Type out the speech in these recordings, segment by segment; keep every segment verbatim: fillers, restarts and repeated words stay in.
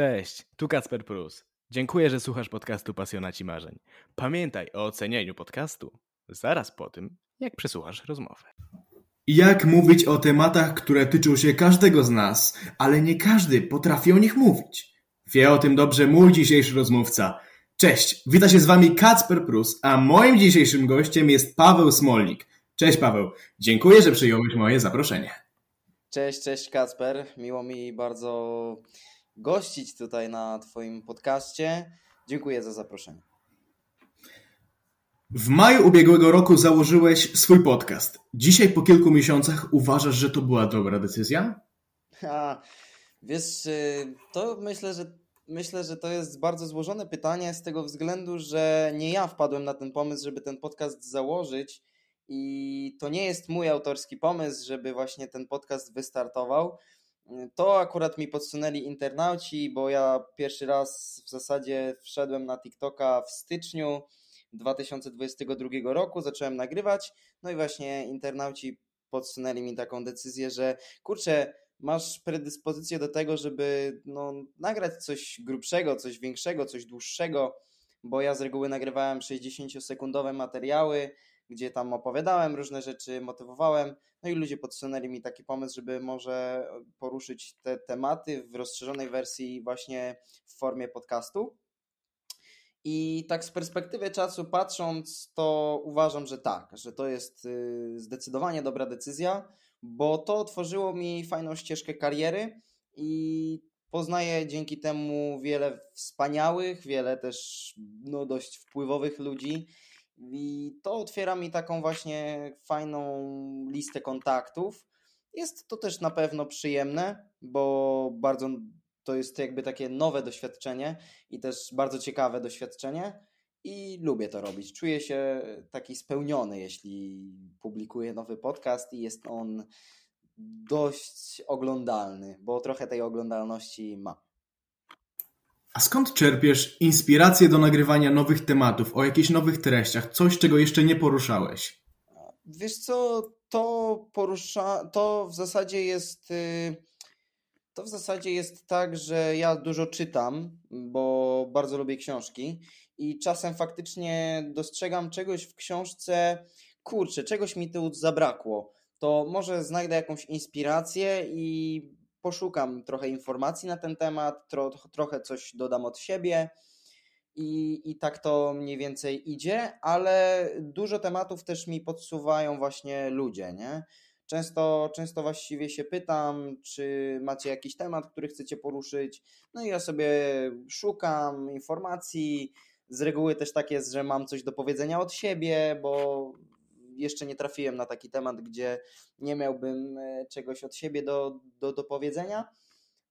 Cześć, tu Kacper Prus. Dziękuję, że słuchasz podcastu Pasjonaci Marzeń. Pamiętaj o ocenieniu podcastu zaraz po tym, jak przesłuchasz rozmowę. Jak mówić o tematach, które tyczą się każdego z nas, ale nie każdy potrafi o nich mówić? Wie o tym dobrze mój dzisiejszy rozmówca. Cześć, wita się z Wami Kacper Prus, a moim dzisiejszym gościem jest Paweł Smolnik. Cześć Paweł, dziękuję, że przyjąłeś moje zaproszenie. Cześć, cześć Kacper, miło mi bardzo gościć tutaj na Twoim podcaście. Dziękuję za zaproszenie. W maju ubiegłego roku założyłeś swój podcast. Dzisiaj po kilku miesiącach uważasz, że to była dobra decyzja? A, wiesz, to myślę, że myślę, że to jest bardzo złożone pytanie z tego względu, że nie ja wpadłem na ten pomysł, żeby ten podcast założyć i to nie jest mój autorski pomysł, żeby właśnie ten podcast wystartował. To akurat mi podsunęli internauci, bo ja pierwszy raz w zasadzie wszedłem na TikToka w styczniu dwa tysiące dwudziestego drugiego roku, zacząłem nagrywać, no i właśnie internauci podsunęli mi taką decyzję, że kurczę, masz predyspozycję do tego, żeby no, nagrać coś grubszego, coś większego, coś dłuższego, bo ja z reguły nagrywałem sześćdziesięciosekundowe materiały, gdzie tam opowiadałem różne rzeczy, motywowałem, no i ludzie podsunęli mi taki pomysł, żeby może poruszyć te tematy w rozszerzonej wersji właśnie w formie podcastu. I tak z perspektywy czasu patrząc, to uważam, że tak, że to jest zdecydowanie dobra decyzja, bo to otworzyło mi fajną ścieżkę kariery i poznaję dzięki temu wiele wspaniałych, wiele też no, dość wpływowych ludzi i to otwiera mi taką właśnie fajną listę kontaktów. Jest to też na pewno przyjemne, bo bardzo... To jest jakby takie nowe doświadczenie i też bardzo ciekawe doświadczenie i lubię to robić. Czuję się taki spełniony, jeśli publikuję nowy podcast i jest on dość oglądalny, bo trochę tej oglądalności mam. A skąd czerpiesz inspirację do nagrywania nowych tematów, o jakichś nowych treściach, coś, czego jeszcze nie poruszałeś? Wiesz co, to, porusza... to w zasadzie jest... Yy... To w zasadzie jest tak, że ja dużo czytam, bo bardzo lubię książki i czasem faktycznie dostrzegam czegoś w książce, kurczę, czegoś mi tu zabrakło, to może znajdę jakąś inspirację i poszukam trochę informacji na ten temat, tro, trochę coś dodam od siebie i, i tak to mniej więcej idzie, ale dużo tematów też mi podsuwają właśnie ludzie, nie? Często, często właściwie się pytam, czy macie jakiś temat, który chcecie poruszyć. No i ja sobie szukam informacji. Z reguły też tak jest, że mam coś do powiedzenia od siebie, bo jeszcze nie trafiłem na taki temat, gdzie nie miałbym czegoś od siebie do, do, do powiedzenia.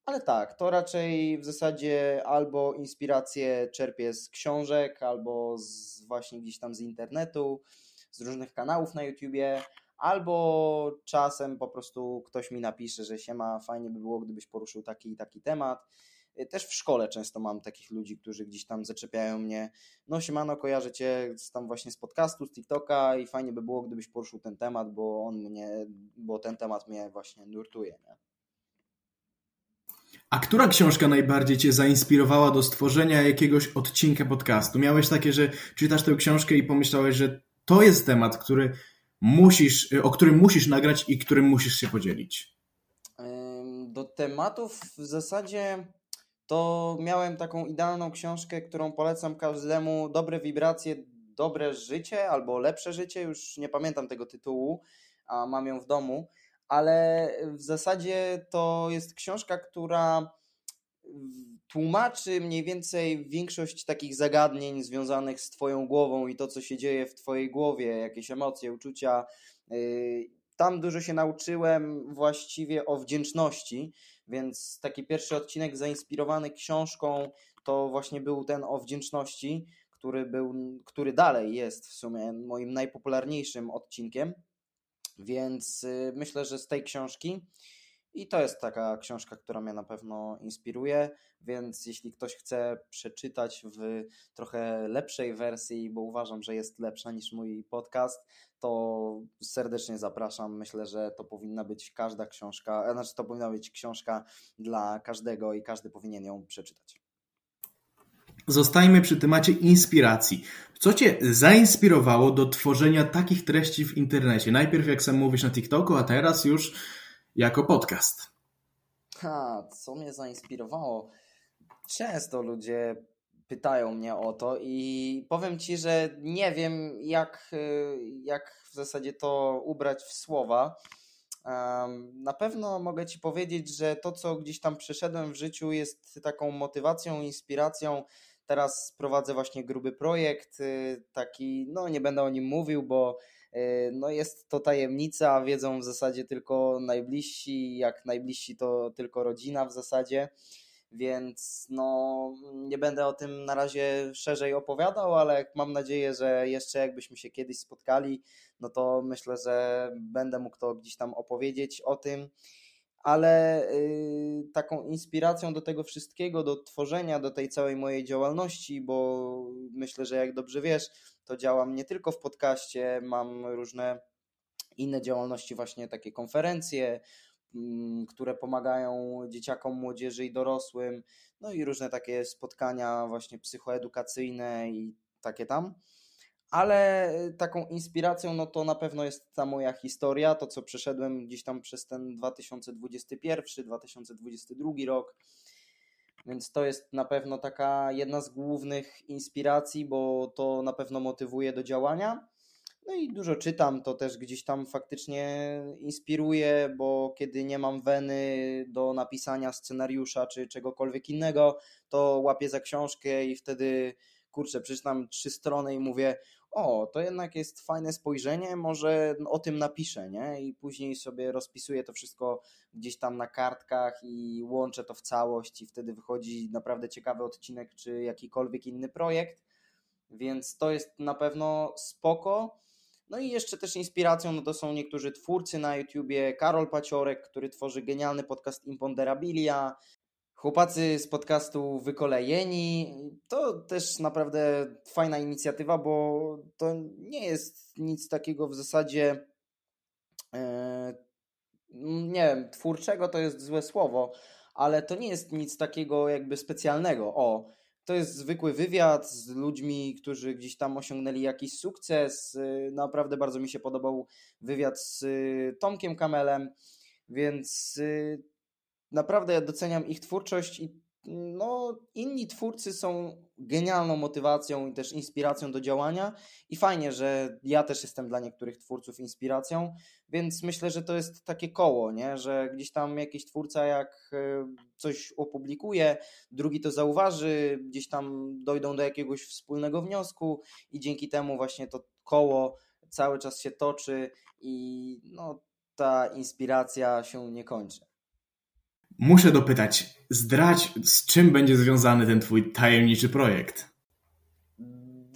Ale tak, to raczej w zasadzie albo inspiracje czerpię z książek, albo z, właśnie gdzieś tam z internetu, z różnych kanałów na YouTubie. Albo czasem po prostu ktoś mi napisze, że siema, fajnie by było, gdybyś poruszył taki i taki temat. Też w szkole często mam takich ludzi, którzy gdzieś tam zaczepiają mnie. No siemano, kojarzę cię tam właśnie z podcastu, z TikToka i fajnie by było, gdybyś poruszył ten temat, bo on mnie, bo ten temat mnie właśnie nurtuje. Nie? A która książka najbardziej cię zainspirowała do stworzenia jakiegoś odcinka podcastu? Miałeś takie, że czytasz tę książkę i pomyślałeś, że to jest temat, który... Musisz, o którym musisz nagrać i którym musisz się podzielić? Do tematów w zasadzie to miałem taką idealną książkę, którą polecam każdemu. Dobre wibracje, dobre życie albo lepsze życie. Już nie pamiętam tego tytułu, a mam ją w domu. Ale w zasadzie to jest książka, która tłumaczy mniej więcej większość takich zagadnień związanych z twoją głową i to, co się dzieje w twojej głowie, jakieś emocje, uczucia. Tam dużo się nauczyłem właściwie o wdzięczności, więc taki pierwszy odcinek zainspirowany książką to właśnie był ten o wdzięczności, który był, który dalej jest w sumie moim najpopularniejszym odcinkiem, więc myślę, że z tej książki I to jest taka książka, która mnie na pewno inspiruje, więc jeśli ktoś chce przeczytać w trochę lepszej wersji, bo uważam, że jest lepsza niż mój podcast, to serdecznie zapraszam. Myślę, że to powinna być każda książka, znaczy to powinna być książka dla każdego i każdy powinien ją przeczytać. Zostajmy przy temacie inspiracji. Co Cię zainspirowało do tworzenia takich treści w internecie? Najpierw, jak sam mówisz, na TikToku, a teraz już jako podcast. Ha, co mnie zainspirowało? Często ludzie pytają mnie o to i powiem Ci, że nie wiem, jak, jak w zasadzie to ubrać w słowa. Na pewno mogę Ci powiedzieć, że to, co gdzieś tam przeszedłem w życiu, jest taką motywacją, inspiracją. Teraz prowadzę właśnie gruby projekt, taki, no nie będę o nim mówił, bo no jest to tajemnica, wiedzą w zasadzie tylko najbliżsi, jak najbliżsi to tylko rodzina w zasadzie, więc no nie będę o tym na razie szerzej opowiadał, ale mam nadzieję, że jeszcze jakbyśmy się kiedyś spotkali, no to myślę, że będę mógł to gdzieś tam opowiedzieć o tym. Ale y, taką inspiracją do tego wszystkiego, do tworzenia, do tej całej mojej działalności, bo myślę, że jak dobrze wiesz, to działam nie tylko w podcaście, mam różne inne działalności, właśnie takie konferencje, y, które pomagają dzieciakom, młodzieży i dorosłym, no i różne takie spotkania właśnie psychoedukacyjne i takie tam. Ale taką inspiracją no to na pewno jest ta moja historia, to co przeszedłem gdzieś tam przez ten dwa tysiące dwudziesty pierwszy, dwa tysiące dwudziesty drugi rok, więc to jest na pewno taka jedna z głównych inspiracji, bo to na pewno motywuje do działania. No i dużo czytam, to też gdzieś tam faktycznie inspiruje, bo kiedy nie mam weny do napisania scenariusza czy czegokolwiek innego, to łapię za książkę i wtedy... kurczę, przeczytam trzy strony i mówię, o, to jednak jest fajne spojrzenie, może o tym napiszę, nie? I później sobie rozpisuję to wszystko gdzieś tam na kartkach i łączę to w całość i wtedy wychodzi naprawdę ciekawy odcinek czy jakikolwiek inny projekt, więc to jest na pewno spoko. No i jeszcze też inspiracją no to są niektórzy twórcy na YouTubie, Karol Paciorek, który tworzy genialny podcast Imponderabilia, chłopacy z podcastu Wykolejeni, to też naprawdę fajna inicjatywa, bo to nie jest nic takiego w zasadzie, nie wiem, twórczego to jest złe słowo, ale to nie jest nic takiego jakby specjalnego. O, to jest zwykły wywiad z ludźmi, którzy gdzieś tam osiągnęli jakiś sukces. Naprawdę bardzo mi się podobał wywiad z Tomkiem Kamelem, więc... naprawdę ja doceniam ich twórczość i no, inni twórcy są genialną motywacją i też inspiracją do działania i fajnie, że ja też jestem dla niektórych twórców inspiracją, więc myślę, że to jest takie koło, nie? Że gdzieś tam jakiś twórca jak coś opublikuje, drugi to zauważy, gdzieś tam dojdą do jakiegoś wspólnego wniosku i dzięki temu właśnie to koło cały czas się toczy i no, ta inspiracja się nie kończy. Muszę dopytać, zdradź, z czym będzie związany ten twój tajemniczy projekt?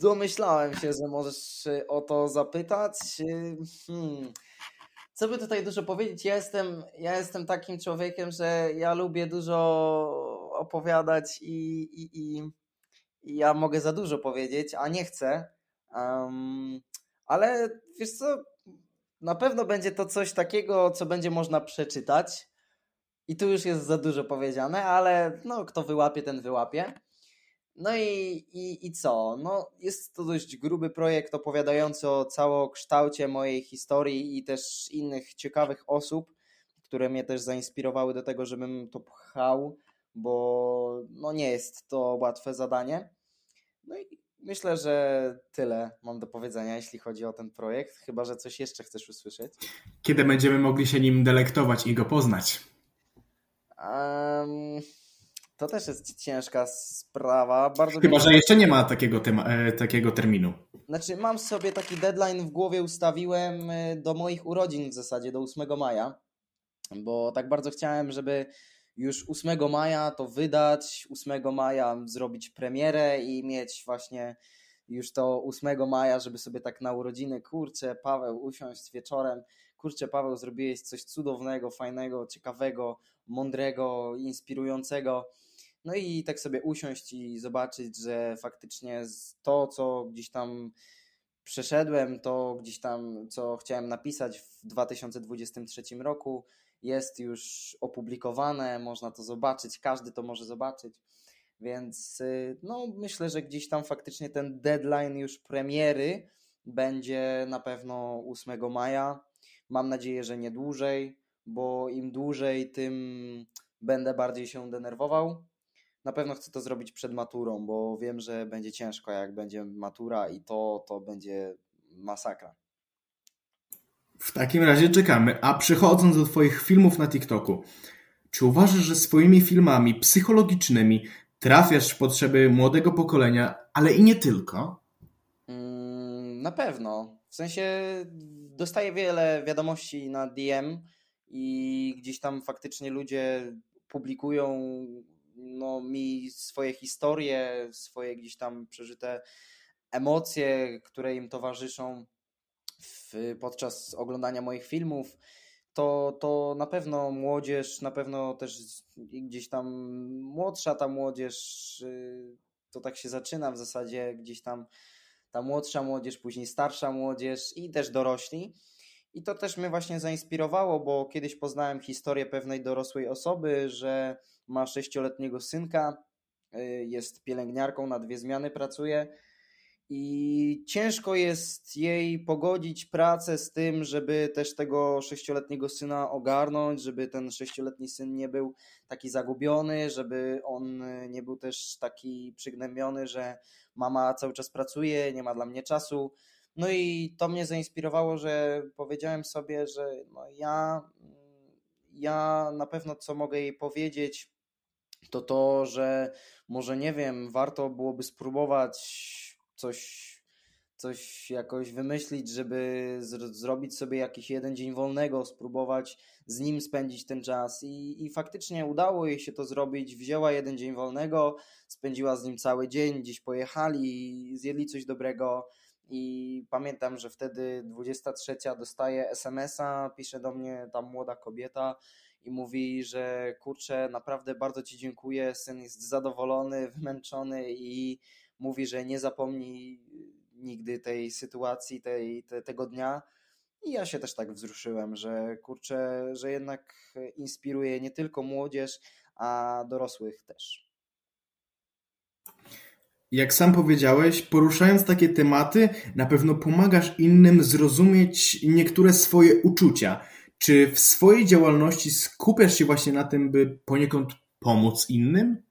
Domyślałem się, że możesz o to zapytać. Hmm. Co by tutaj dużo powiedzieć? Ja jestem, ja jestem takim człowiekiem, że ja lubię dużo opowiadać i, i, i, i ja mogę za dużo powiedzieć, a nie chcę. Um, ale wiesz co, na pewno będzie to coś takiego, co będzie można przeczytać. I tu już jest za dużo powiedziane, ale no, kto wyłapie, ten wyłapie. No i, i, i co? No, jest to dość gruby projekt opowiadający o całokształcie mojej historii i też innych ciekawych osób, które mnie też zainspirowały do tego, żebym to pchał, bo no, nie jest to łatwe zadanie. No i myślę, że tyle mam do powiedzenia, jeśli chodzi o ten projekt, chyba że coś jeszcze chcesz usłyszeć. Kiedy będziemy mogli się nim delektować i go poznać? Um, to też jest ciężka sprawa. Bardzo Chyba, że jeszcze nie ma takiego, tema, e, takiego terminu. Znaczy mam sobie taki deadline w głowie, ustawiłem do moich urodzin w zasadzie, do ósmego maja, bo tak bardzo chciałem, żeby już ósmego maja to wydać, ósmego maja zrobić premierę i mieć właśnie już to ósmego maja, żeby sobie tak na urodziny, kurczę, Paweł, usiąść wieczorem, kurczę, Paweł, zrobiłeś coś cudownego, fajnego, ciekawego, mądrego, inspirującego. No i tak sobie usiąść i zobaczyć, że faktycznie to, co gdzieś tam przeszedłem, to gdzieś tam, co chciałem napisać w dwa tysiące dwudziestym trzecim roku, jest już opublikowane, można to zobaczyć, każdy to może zobaczyć, więc no, myślę, że gdzieś tam faktycznie ten deadline już premiery będzie na pewno ósmego maja. Mam nadzieję, że nie dłużej, bo im dłużej, tym będę bardziej się denerwował. Na pewno chcę to zrobić przed maturą, bo wiem, że będzie ciężko, jak będzie matura i to, to będzie masakra. W takim razie czekamy. A przechodząc do Twoich filmów na TikToku, czy uważasz, że swoimi filmami psychologicznymi trafiasz w potrzeby młodego pokolenia, ale i nie tylko? Mm, na pewno. W sensie dostaję wiele wiadomości na D M i gdzieś tam faktycznie ludzie publikują no, mi swoje historie, swoje gdzieś tam przeżyte emocje, które im towarzyszą w, podczas oglądania moich filmów, to, to na pewno młodzież, na pewno też gdzieś tam młodsza ta młodzież, to tak się zaczyna w zasadzie gdzieś tam ta młodsza młodzież, później starsza młodzież i też dorośli. I to też mnie właśnie zainspirowało, bo kiedyś poznałem historię pewnej dorosłej osoby, że ma sześcioletniego synka, jest pielęgniarką, na dwie zmiany pracuje i ciężko jest jej pogodzić pracę z tym, żeby też tego sześcioletniego syna ogarnąć, żeby ten sześcioletni syn nie był taki zagubiony, żeby on nie był też taki przygnębiony, że mama cały czas pracuje, nie ma dla mnie czasu. No i to mnie zainspirowało, że powiedziałem sobie, że no ja, ja na pewno co mogę jej powiedzieć, to to, że może nie wiem, warto byłoby spróbować coś, coś jakoś wymyślić, żeby z- zrobić sobie jakiś jeden dzień wolnego, spróbować z nim spędzić ten czas. I, i faktycznie udało jej się to zrobić, wzięła jeden dzień wolnego, spędziła z nim cały dzień, gdzieś pojechali, zjedli coś dobrego. I pamiętam, że wtedy dwudziesta trzecia dostaje es em es a, pisze do mnie ta młoda kobieta i mówi, że kurczę, naprawdę bardzo Ci dziękuję, syn jest zadowolony, wymęczony i mówi, że nie zapomni nigdy tej sytuacji, tej, te, tego dnia. I ja się też tak wzruszyłem, że kurczę, że jednak inspiruje nie tylko młodzież, a dorosłych też. Jak sam powiedziałeś, poruszając takie tematy, na pewno pomagasz innym zrozumieć niektóre swoje uczucia. Czy w swojej działalności skupiasz się właśnie na tym, by poniekąd pomóc innym?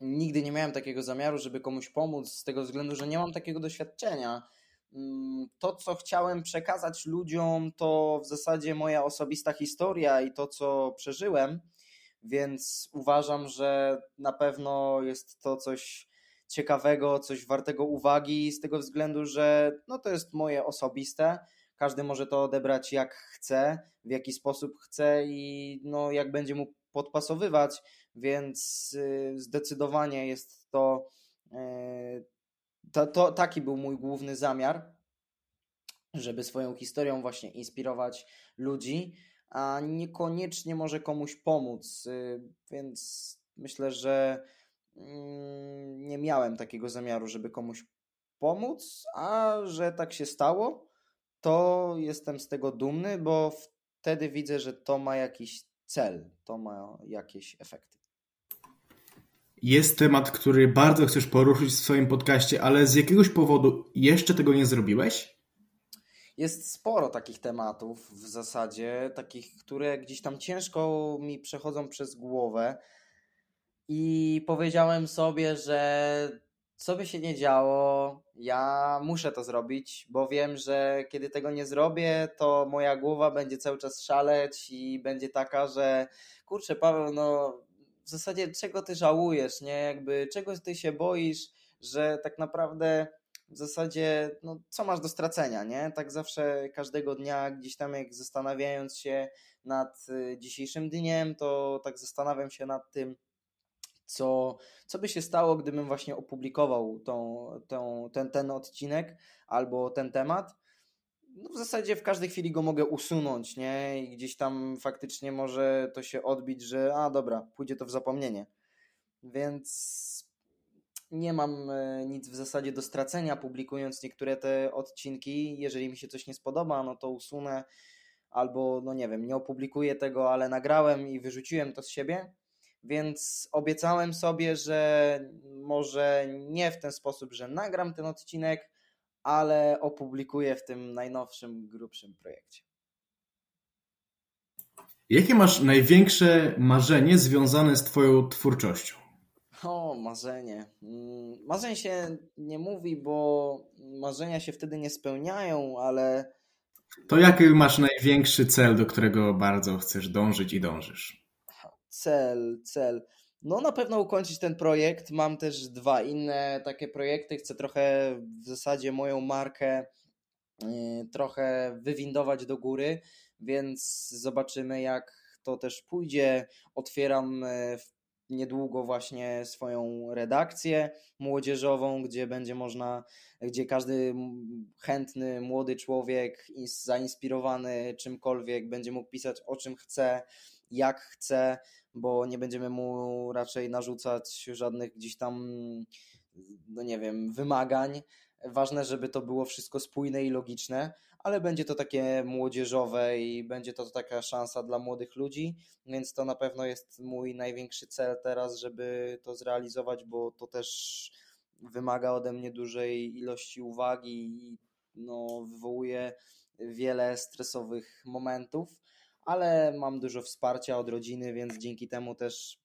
Nigdy nie miałem takiego zamiaru, żeby komuś pomóc, z tego względu, że nie mam takiego doświadczenia. To, co chciałem przekazać ludziom, to w zasadzie moja osobista historia i to, co przeżyłem, więc uważam, że na pewno jest to coś ciekawego, coś wartego uwagi z tego względu, że no to jest moje osobiste, każdy może to odebrać jak chce, w jaki sposób chce i no jak będzie mu podpasowywać, więc zdecydowanie jest to, to, to taki był mój główny zamiar, żeby swoją historią właśnie inspirować ludzi, a niekoniecznie może komuś pomóc, więc myślę, że nie miałem takiego zamiaru, żeby komuś pomóc, a że tak się stało, to jestem z tego dumny, bo wtedy widzę, że to ma jakiś cel, to ma jakieś efekty. Jest temat, który bardzo chcesz poruszyć w swoim podcaście, ale z jakiegoś powodu jeszcze tego nie zrobiłeś? Jest sporo takich tematów w zasadzie, takich, które gdzieś tam ciężko mi przechodzą przez głowę. I powiedziałem sobie, że co by się nie działo, ja muszę to zrobić, bo wiem, że kiedy tego nie zrobię, to moja głowa będzie cały czas szaleć i będzie taka, że kurczę, Paweł, no w zasadzie czego ty żałujesz, nie? Jakby czegoś ty się boisz, że tak naprawdę w zasadzie no co masz do stracenia, nie? Tak zawsze każdego dnia gdzieś tam jak zastanawiając się nad dzisiejszym dniem, to tak zastanawiam się nad tym, Co, co by się stało, gdybym właśnie opublikował tą, tą, ten, ten odcinek albo ten temat. no w zasadzie w każdej chwili go mogę usunąć, nie? I gdzieś tam faktycznie może to się odbić, że a dobra, pójdzie to w zapomnienie. Więc nie mam nic w zasadzie do stracenia, publikując niektóre te odcinki. Jeżeli mi się coś nie spodoba, no to usunę albo, no nie wiem, nie opublikuję tego, ale nagrałem i wyrzuciłem to z siebie. Więc obiecałem sobie, że może nie w ten sposób, że nagram ten odcinek, ale opublikuję w tym najnowszym, grubszym projekcie. Jakie masz największe marzenie związane z twoją twórczością? O, marzenie. Marzeń się nie mówi, bo marzenia się wtedy nie spełniają, ale... To jaki masz największy cel, do którego bardzo chcesz dążyć i dążysz? Cel, cel. No na pewno ukończyć ten projekt. Mam też dwa inne takie projekty. Chcę trochę w zasadzie moją markę yy, trochę wywindować do góry, więc zobaczymy, jak to też pójdzie. Otwieram yy, niedługo właśnie swoją redakcję młodzieżową, gdzie będzie można, gdzie każdy chętny młody człowiek zainspirowany czymkolwiek będzie mógł pisać o czym chce, jak chce, bo nie będziemy mu raczej narzucać żadnych gdzieś tam, no nie wiem, wymagań. Ważne, żeby to było wszystko spójne i logiczne, ale będzie to takie młodzieżowe i będzie to taka szansa dla młodych ludzi, więc to na pewno jest mój największy cel teraz, żeby to zrealizować, bo to też wymaga ode mnie dużej ilości uwagi i no, wywołuje wiele stresowych momentów, ale mam dużo wsparcia od rodziny, więc dzięki temu też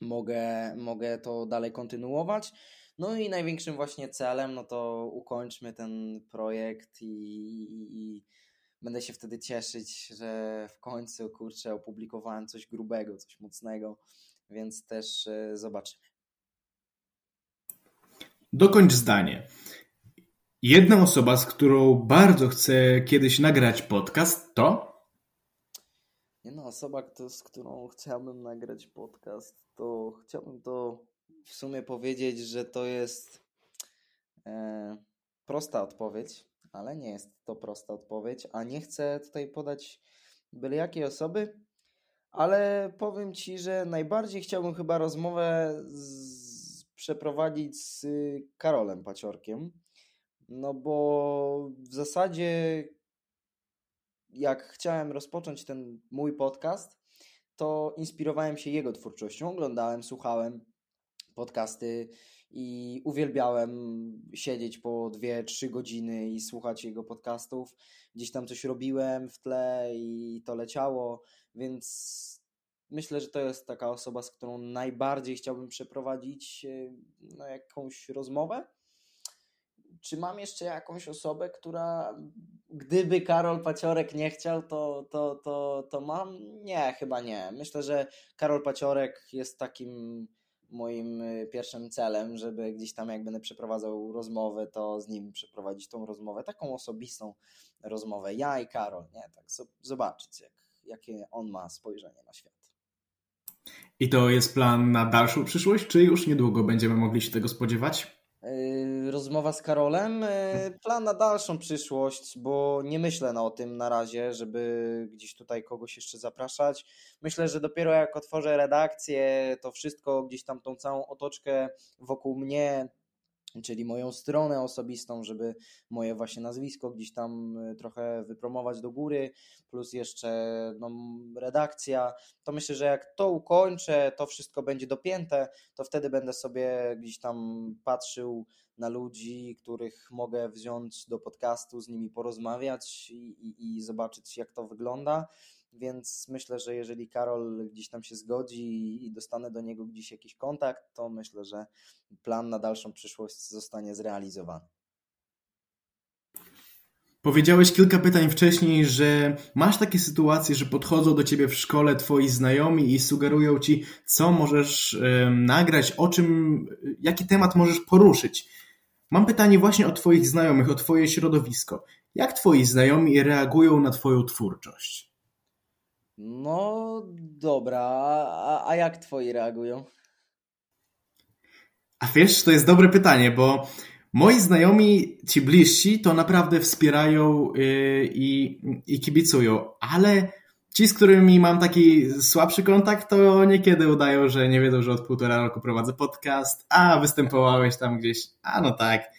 mogę, mogę to dalej kontynuować. No i największym właśnie celem, no to ukończmy ten projekt i, i, i będę się wtedy cieszyć, że w końcu, kurczę, opublikowałem coś grubego, coś mocnego, więc też y, zobaczymy. Dokończ zdanie. Jedna osoba, z którą bardzo chcę kiedyś nagrać podcast, to? Jedna osoba, z którą chciałbym nagrać podcast, to chciałbym to... w sumie powiedzieć, że to jest e, prosta odpowiedź, ale nie jest to prosta odpowiedź, a nie chcę tutaj podać byle jakiej osoby, ale powiem Ci, że najbardziej chciałbym chyba rozmowę z, przeprowadzić z y, Karolem Paciorkiem, no bo w zasadzie jak chciałem rozpocząć ten mój podcast, to inspirowałem się jego twórczością, oglądałem, słuchałem podcasty i uwielbiałem siedzieć po dwie trzy godziny i słuchać jego podcastów. Gdzieś tam coś robiłem w tle i to leciało, więc myślę, że to jest taka osoba, z którą najbardziej chciałbym przeprowadzić no, jakąś rozmowę. Czy mam jeszcze jakąś osobę, która gdyby Karol Paciorek nie chciał, to, to, to, to mam? Nie, chyba nie. Myślę, że Karol Paciorek jest takim moim pierwszym celem, żeby gdzieś tam jak będę przeprowadzał rozmowę, to z nim przeprowadzić tą rozmowę, taką osobistą rozmowę, ja i Karol, nie? Tak, zobaczyć jak, jakie on ma spojrzenie na świat. I to jest plan na dalszą przyszłość, czy już niedługo będziemy mogli się tego spodziewać? Yy, rozmowa z Karolem, yy, plan na dalszą przyszłość, bo nie myślę o tym na razie, żeby gdzieś tutaj kogoś jeszcze zapraszać. Myślę, że dopiero jak otworzę redakcję, to wszystko gdzieś tam tą całą otoczkę wokół mnie, czyli moją stronę osobistą, żeby moje właśnie nazwisko gdzieś tam trochę wypromować do góry, plus jeszcze no, redakcja, to myślę, że jak to ukończę, to wszystko będzie dopięte, to wtedy będę sobie gdzieś tam patrzył na ludzi, których mogę wziąć do podcastu, z nimi porozmawiać i, i, i zobaczyć jak to wygląda, więc myślę, że jeżeli Karol gdzieś tam się zgodzi i dostanę do niego gdzieś jakiś kontakt, to myślę, że plan na dalszą przyszłość zostanie zrealizowany. Powiedziałeś kilka pytań wcześniej, że masz takie sytuacje, że podchodzą do ciebie w szkole twoi znajomi i sugerują ci, co możesz yy, nagrać, o czym, jaki temat możesz poruszyć. Mam pytanie właśnie o twoich znajomych, o twoje środowisko. Jak twoi znajomi reagują na twoją twórczość? No dobra, a, a jak twoi reagują? A wiesz, to jest dobre pytanie, bo Moi znajomi, ci bliżsi, to naprawdę wspierają i, i kibicują, ale ci, z którymi mam taki słabszy kontakt, to niekiedy udają, że nie wiedzą, że od półtora roku prowadzę podcast, a występowałeś tam gdzieś, a no tak.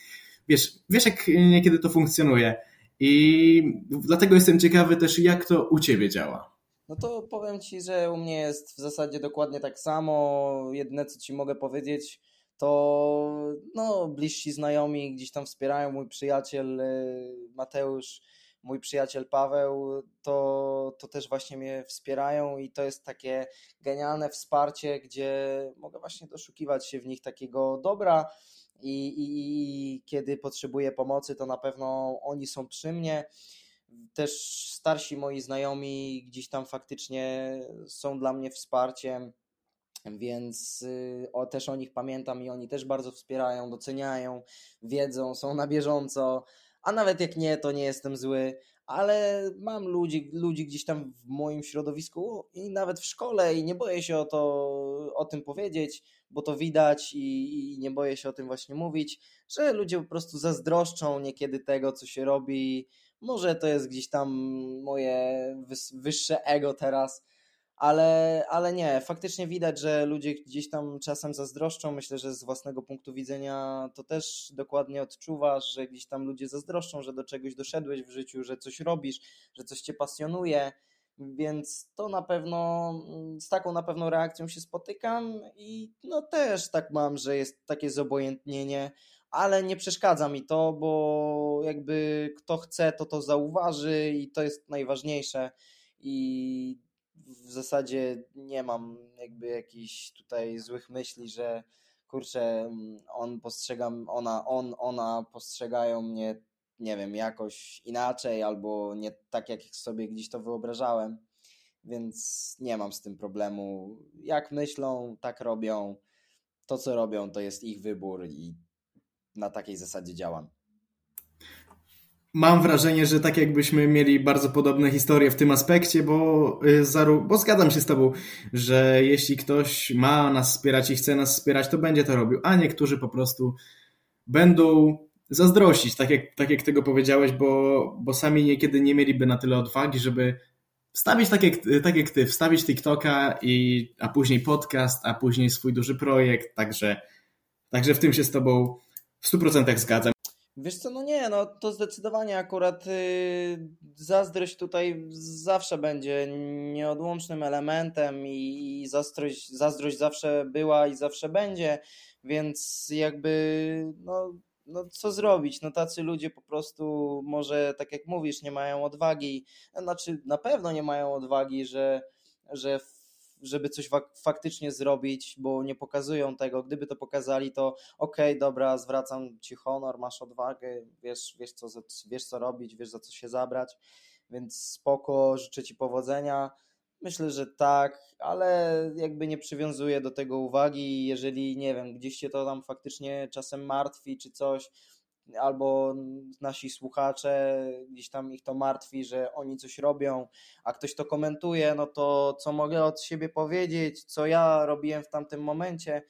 Wiesz, wiesz jak niekiedy to funkcjonuje i dlatego jestem ciekawy też, jak to u Ciebie działa. No to powiem Ci, że u mnie jest w zasadzie dokładnie tak samo. Jedyne, co Ci mogę powiedzieć, to no, bliżsi znajomi gdzieś tam wspierają, mój przyjaciel Mateusz, mój przyjaciel Paweł, to, to też właśnie mnie wspierają i to jest takie genialne wsparcie, gdzie mogę właśnie doszukiwać się w nich takiego dobra i, i, i kiedy potrzebuję pomocy, to na pewno oni są przy mnie. Też starsi moi znajomi gdzieś tam faktycznie są dla mnie wsparciem, więc o, też o nich pamiętam i oni też bardzo wspierają, doceniają, wiedzą, są na bieżąco, a nawet jak nie, to nie jestem zły, ale mam ludzi, ludzi gdzieś tam w moim środowisku i nawet w szkole i nie boję się o, to, o tym powiedzieć, bo to widać i, i nie boję się o tym właśnie mówić, że ludzie po prostu zazdroszczą niekiedy tego, co się robi. Może to jest gdzieś tam moje wyższe ego teraz, ale, ale nie, faktycznie widać, że ludzie gdzieś tam czasem zazdroszczą. Myślę, że z własnego punktu widzenia to też dokładnie odczuwasz, że gdzieś tam ludzie zazdroszczą, że do czegoś doszedłeś w życiu, że coś robisz, że coś cię pasjonuje, więc to na pewno, z taką na pewno reakcją się spotykam i no też tak mam, że jest takie zobojętnienie, ale nie przeszkadza mi to, bo jakby kto chce, to to zauważy i to jest najważniejsze i w zasadzie nie mam jakby jakichś tutaj złych myśli, że kurczę, on postrzega, ona, on, ona postrzegają mnie, nie wiem, jakoś inaczej albo nie tak, jak sobie gdzieś to wyobrażałem, więc nie mam z tym problemu. Jak myślą, tak robią, to co robią, to jest ich wybór i na takiej zasadzie działam. Mam wrażenie, że tak jakbyśmy mieli bardzo podobne historie w tym aspekcie, bo, bo zgadzam się z Tobą, że jeśli ktoś ma nas wspierać i chce nas wspierać, to będzie to robił, a niektórzy po prostu będą zazdrościć, tak jak, tak jak tego powiedziałeś, bo, bo sami niekiedy nie mieliby na tyle odwagi, żeby wstawić tak jak, tak jak Ty, wstawić TikToka, i, a później podcast, a później swój duży projekt, także, także w tym się z Tobą w stu procentach zgadzam. Wiesz co, no nie, no to zdecydowanie akurat yy, zazdrość tutaj zawsze będzie nieodłącznym elementem i, i zazdrość, zazdrość zawsze była i zawsze będzie, więc jakby no, no co zrobić, no tacy ludzie po prostu może tak jak mówisz nie mają odwagi, znaczy na pewno nie mają odwagi, że, że żeby coś faktycznie zrobić, bo nie pokazują tego. Gdyby to pokazali, to okej, okay, dobra, zwracam Ci honor, masz odwagę, wiesz, wiesz, co, wiesz co robić, wiesz za co się zabrać, więc spoko, życzę Ci powodzenia. Myślę, że tak, ale jakby nie przywiązuję do tego uwagi, jeżeli, nie wiem, gdzieś się to tam faktycznie czasem martwi czy coś, albo nasi słuchacze, gdzieś tam ich to martwi, że oni coś robią, a ktoś to komentuje, no to co mogę od siebie powiedzieć, co ja robiłem w tamtym momencie.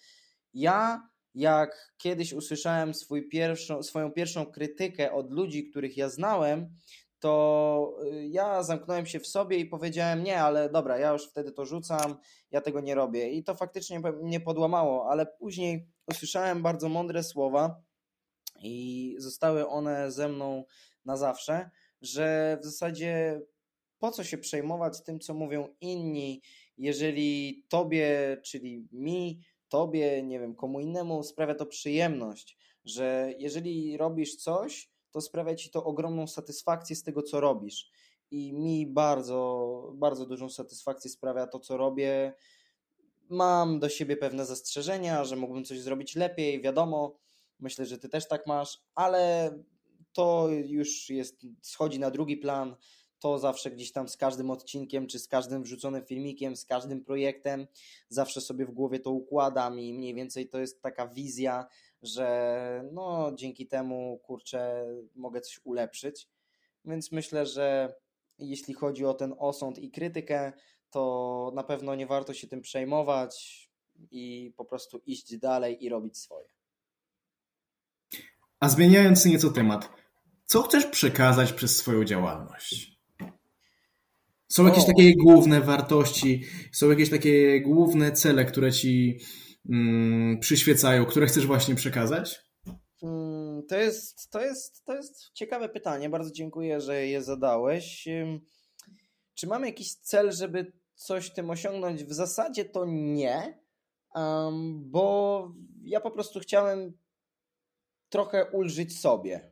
Ja, jak kiedyś usłyszałem swój pierwszą, swoją pierwszą krytykę od ludzi, których ja znałem, to ja zamknąłem się w sobie i powiedziałem nie, ale dobra, ja już wtedy to rzucam, ja tego nie robię. I to faktycznie mnie podłamało, ale później usłyszałem bardzo mądre słowa, i zostały one ze mną na zawsze, że w zasadzie po co się przejmować tym, co mówią inni, jeżeli tobie, czyli mi, tobie, nie wiem, komu innemu sprawia to przyjemność, że jeżeli robisz coś, to sprawia ci to ogromną satysfakcję z tego, co robisz. I mi bardzo, bardzo dużą satysfakcję sprawia to, co robię. Mam do siebie pewne zastrzeżenia, że mógłbym coś zrobić lepiej, wiadomo. Myślę, że ty też tak masz, ale to już jest, schodzi na drugi plan, to zawsze gdzieś tam z każdym odcinkiem, czy z każdym wrzuconym filmikiem, z każdym projektem, zawsze sobie w głowie to układam i mniej więcej to jest taka wizja, że no dzięki temu, kurczę, mogę coś ulepszyć, więc myślę, że jeśli chodzi o ten osąd i krytykę, to na pewno nie warto się tym przejmować i po prostu iść dalej i robić swoje. A zmieniając nieco temat, co chcesz przekazać przez swoją działalność? Są jakieś o. takie główne wartości, są jakieś takie główne cele, które ci mm, przyświecają, które chcesz właśnie przekazać? To jest, to jest, to jest ciekawe pytanie. Bardzo dziękuję, że je zadałeś. Czy mamy jakiś cel, żeby coś tym osiągnąć? W zasadzie to nie, bo ja po prostu chciałem trochę ulżyć sobie.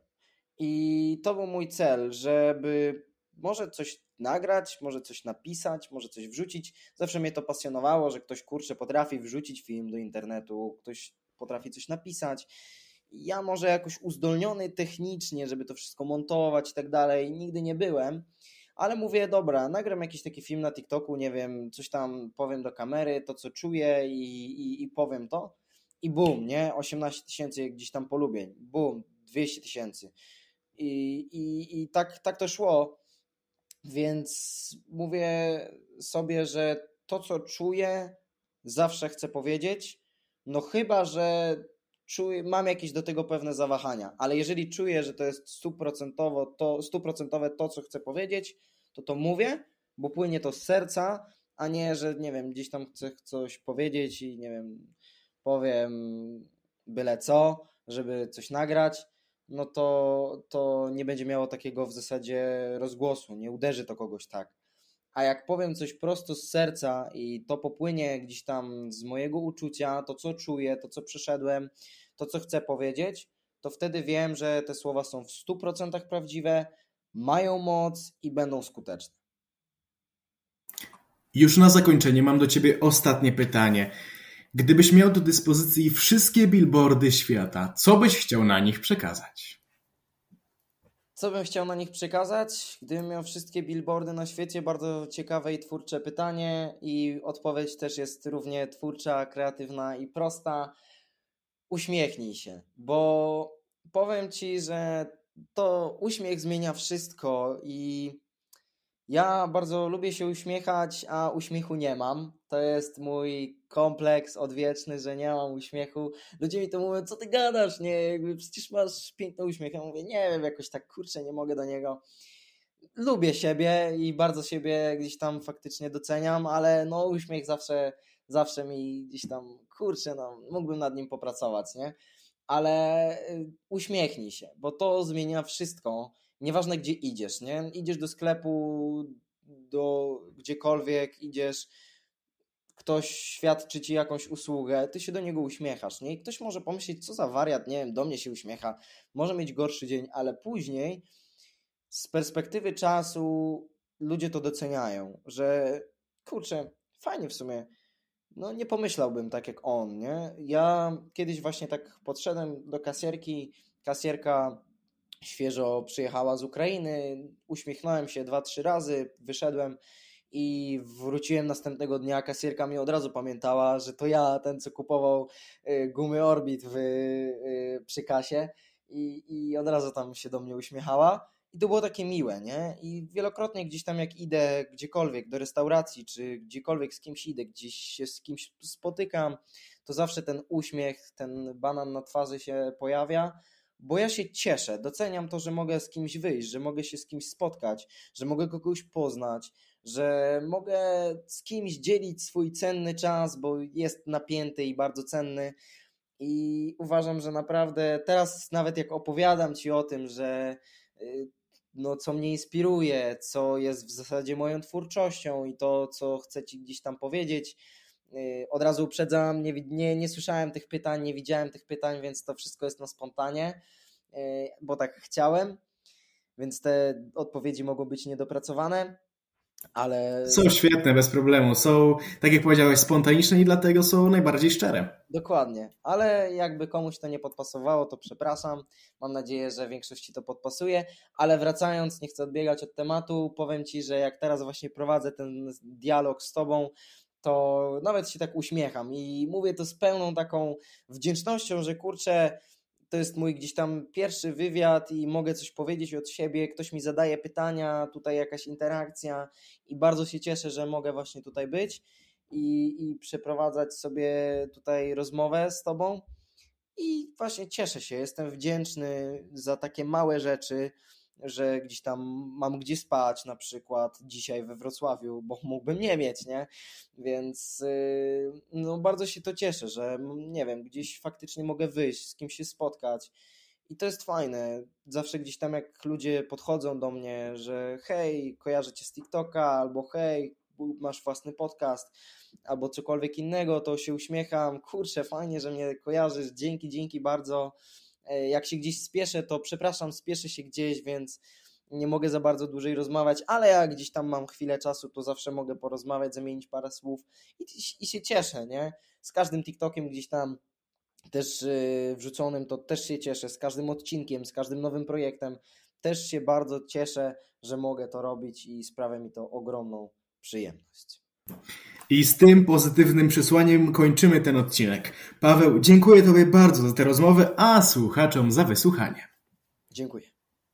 I to był mój cel, żeby może coś nagrać, może coś napisać, może coś wrzucić. Zawsze mnie to pasjonowało, że ktoś, kurczę, potrafi wrzucić film do internetu, ktoś potrafi coś napisać. Ja może jakoś uzdolniony technicznie, żeby to wszystko montować i tak dalej, nigdy nie byłem, ale mówię, dobra, nagram jakiś taki film na TikToku, nie wiem, coś tam powiem do kamery, to co czuję i, i, i powiem to i bum, nie? osiemnaście tysięcy gdzieś tam polubień, bum, dwieście tysięcy i, i, i tak, tak to szło, więc mówię sobie, że to co czuję zawsze chcę powiedzieć, no chyba, że Czuję, mam jakieś do tego pewne zawahania, ale jeżeli czuję, że to jest stuprocentowo to, stuprocentowe to, co chcę powiedzieć, to to mówię, bo płynie to z serca, a nie, że nie wiem, gdzieś tam chcę coś powiedzieć i nie wiem, powiem byle co, żeby coś nagrać, no to, to nie będzie miało takiego w zasadzie rozgłosu, nie uderzy to kogoś tak. A jak powiem coś prosto z serca i to popłynie gdzieś tam z mojego uczucia, to co czuję, to co przeszedłem, to co chcę powiedzieć, to wtedy wiem, że te słowa są w stu procentach prawdziwe, mają moc i będą skuteczne. Już na zakończenie mam do Ciebie ostatnie pytanie. Gdybyś miał do dyspozycji wszystkie billboardy świata, co byś chciał na nich przekazać? Co bym chciał na nich przekazać? Gdybym miał wszystkie billboardy na świecie, bardzo ciekawe i twórcze pytanie i odpowiedź też jest równie twórcza, kreatywna i prosta. Uśmiechnij się, bo powiem Ci, że to uśmiech zmienia wszystko i ja bardzo lubię się uśmiechać, a uśmiechu nie mam. To jest mój kompleks odwieczny, że nie mam uśmiechu. Ludzie mi to mówią, co ty gadasz, nie, jakby przecież masz piękny uśmiech. Ja mówię, nie wiem, jakoś tak, kurczę, nie mogę do niego. Lubię siebie i bardzo siebie gdzieś tam faktycznie doceniam, ale no uśmiech zawsze, zawsze mi gdzieś tam, kurczę, no mógłbym nad nim popracować, nie? Ale uśmiechnij się, bo to zmienia wszystko. Nieważne gdzie idziesz, nie? Idziesz do sklepu, do gdziekolwiek idziesz, ktoś świadczy ci jakąś usługę, ty się do niego uśmiechasz, nie? I ktoś może pomyśleć, co za wariat, nie wiem, do mnie się uśmiecha, może mieć gorszy dzień, ale później z perspektywy czasu ludzie to doceniają, że kurczę, fajnie w sumie, no nie pomyślałbym tak jak on, nie? Ja kiedyś właśnie tak podszedłem do kasjerki, kasjerka świeżo przyjechała z Ukrainy, uśmiechnąłem się dwa, trzy razy, wyszedłem i wróciłem następnego dnia, kasjerka mnie od razu pamiętała, że to ja, ten co kupował gumy Orbit w, przy kasie i, i od razu tam się do mnie uśmiechała i to było takie miłe, nie? I wielokrotnie gdzieś tam jak idę gdziekolwiek, do restauracji czy gdziekolwiek z kimś idę, gdzieś się z kimś spotykam, to zawsze ten uśmiech, ten banan na twarzy się pojawia, bo ja się cieszę, doceniam to, że mogę z kimś wyjść, że mogę się z kimś spotkać, że mogę kogoś poznać, że mogę z kimś dzielić swój cenny czas, bo jest napięty i bardzo cenny i uważam, że naprawdę teraz nawet jak opowiadam Ci o tym, że no, co mnie inspiruje, co jest w zasadzie moją twórczością i to, co chcę Ci gdzieś tam powiedzieć, od razu uprzedzam, nie, nie, nie słyszałem tych pytań, nie widziałem tych pytań, więc to wszystko jest na spontanie, bo tak chciałem, więc te odpowiedzi mogą być niedopracowane, ale... Są świetne, bez problemu, są, tak jak powiedziałeś, spontaniczne i dlatego są najbardziej szczere. Dokładnie, ale jakby komuś to nie podpasowało, to przepraszam, mam nadzieję, że większości to podpasuje, ale wracając, nie chcę odbiegać od tematu, powiem Ci, że jak teraz właśnie prowadzę ten dialog z Tobą, to nawet się tak uśmiecham i mówię to z pełną taką wdzięcznością, że kurczę, to jest mój gdzieś tam pierwszy wywiad i mogę coś powiedzieć od siebie, ktoś mi zadaje pytania, tutaj jakaś interakcja i bardzo się cieszę, że mogę właśnie tutaj być i, i przeprowadzać sobie tutaj rozmowę z Tobą i właśnie cieszę się, jestem wdzięczny za takie małe rzeczy, że gdzieś tam mam gdzie spać, na przykład dzisiaj we Wrocławiu, bo mógłbym nie mieć, nie? Więc no, bardzo się to cieszę, że nie wiem, gdzieś faktycznie mogę wyjść, z kim się spotkać i to jest fajne. Zawsze gdzieś tam jak ludzie podchodzą do mnie, że hej, kojarzę cię z TikToka, albo hej, masz własny podcast, albo cokolwiek innego, to się uśmiecham, kurczę, fajnie, że mnie kojarzysz, dzięki, dzięki bardzo. Jak się gdzieś spieszę, to przepraszam, spieszę się gdzieś, więc nie mogę za bardzo dłużej rozmawiać, ale jak gdzieś tam mam chwilę czasu, to zawsze mogę porozmawiać, zamienić parę słów i, i się cieszę, nie? Z każdym TikTokiem gdzieś tam też yy, wrzuconym, to też się cieszę, z każdym odcinkiem, z każdym nowym projektem też się bardzo cieszę, że mogę to robić i sprawia mi to ogromną przyjemność. I z tym pozytywnym przesłaniem kończymy ten odcinek. Paweł, dziękuję Tobie bardzo za tę rozmowę, a słuchaczom za wysłuchanie. Dziękuję.